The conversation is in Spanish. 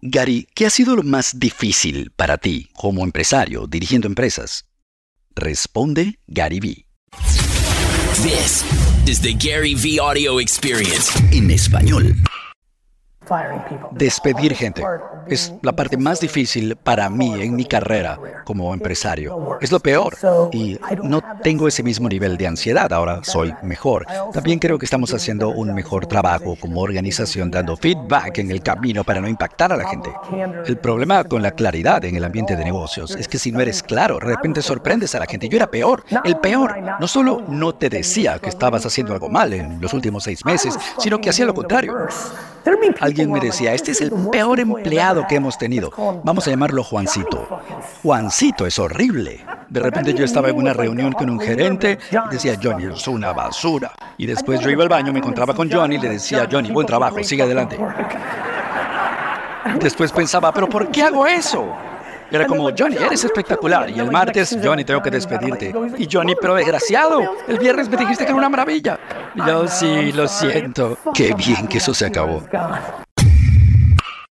Gary, ¿qué ha sido lo más difícil para ti como empresario dirigiendo empresas? Responde GaryVee. This is the GaryVee audio experience en español. Despedir gente es la parte más difícil para mí en mi carrera como empresario. Es lo peor y no tengo ese mismo nivel de ansiedad. Ahora soy mejor. También creo que estamos haciendo un mejor trabajo como organización, dando feedback en el camino para no impactar a la gente. El problema con la claridad en el ambiente de negocios es que si no eres claro, de repente sorprendes a la gente. Yo era peor, el peor. No solo no te decía que estabas haciendo algo mal en los últimos 6 meses, sino que hacía lo contrario. Alguien me decía, este es el peor empleado que hemos tenido. Vamos a llamarlo Juancito. Juancito es horrible. De repente yo estaba en una reunión con un gerente y decía, Johnny, es una basura. Y después yo iba al baño, me encontraba con Johnny y le decía, Johnny, buen trabajo, sigue adelante. Después pensaba, ¿pero por qué hago eso? Era como, Johnny, eres espectacular. Y el martes, Johnny, tengo que despedirte. Y Johnny, pero desgraciado, el viernes me dijiste que era una maravilla. Yo sí, lo siento. Qué bien que eso se acabó.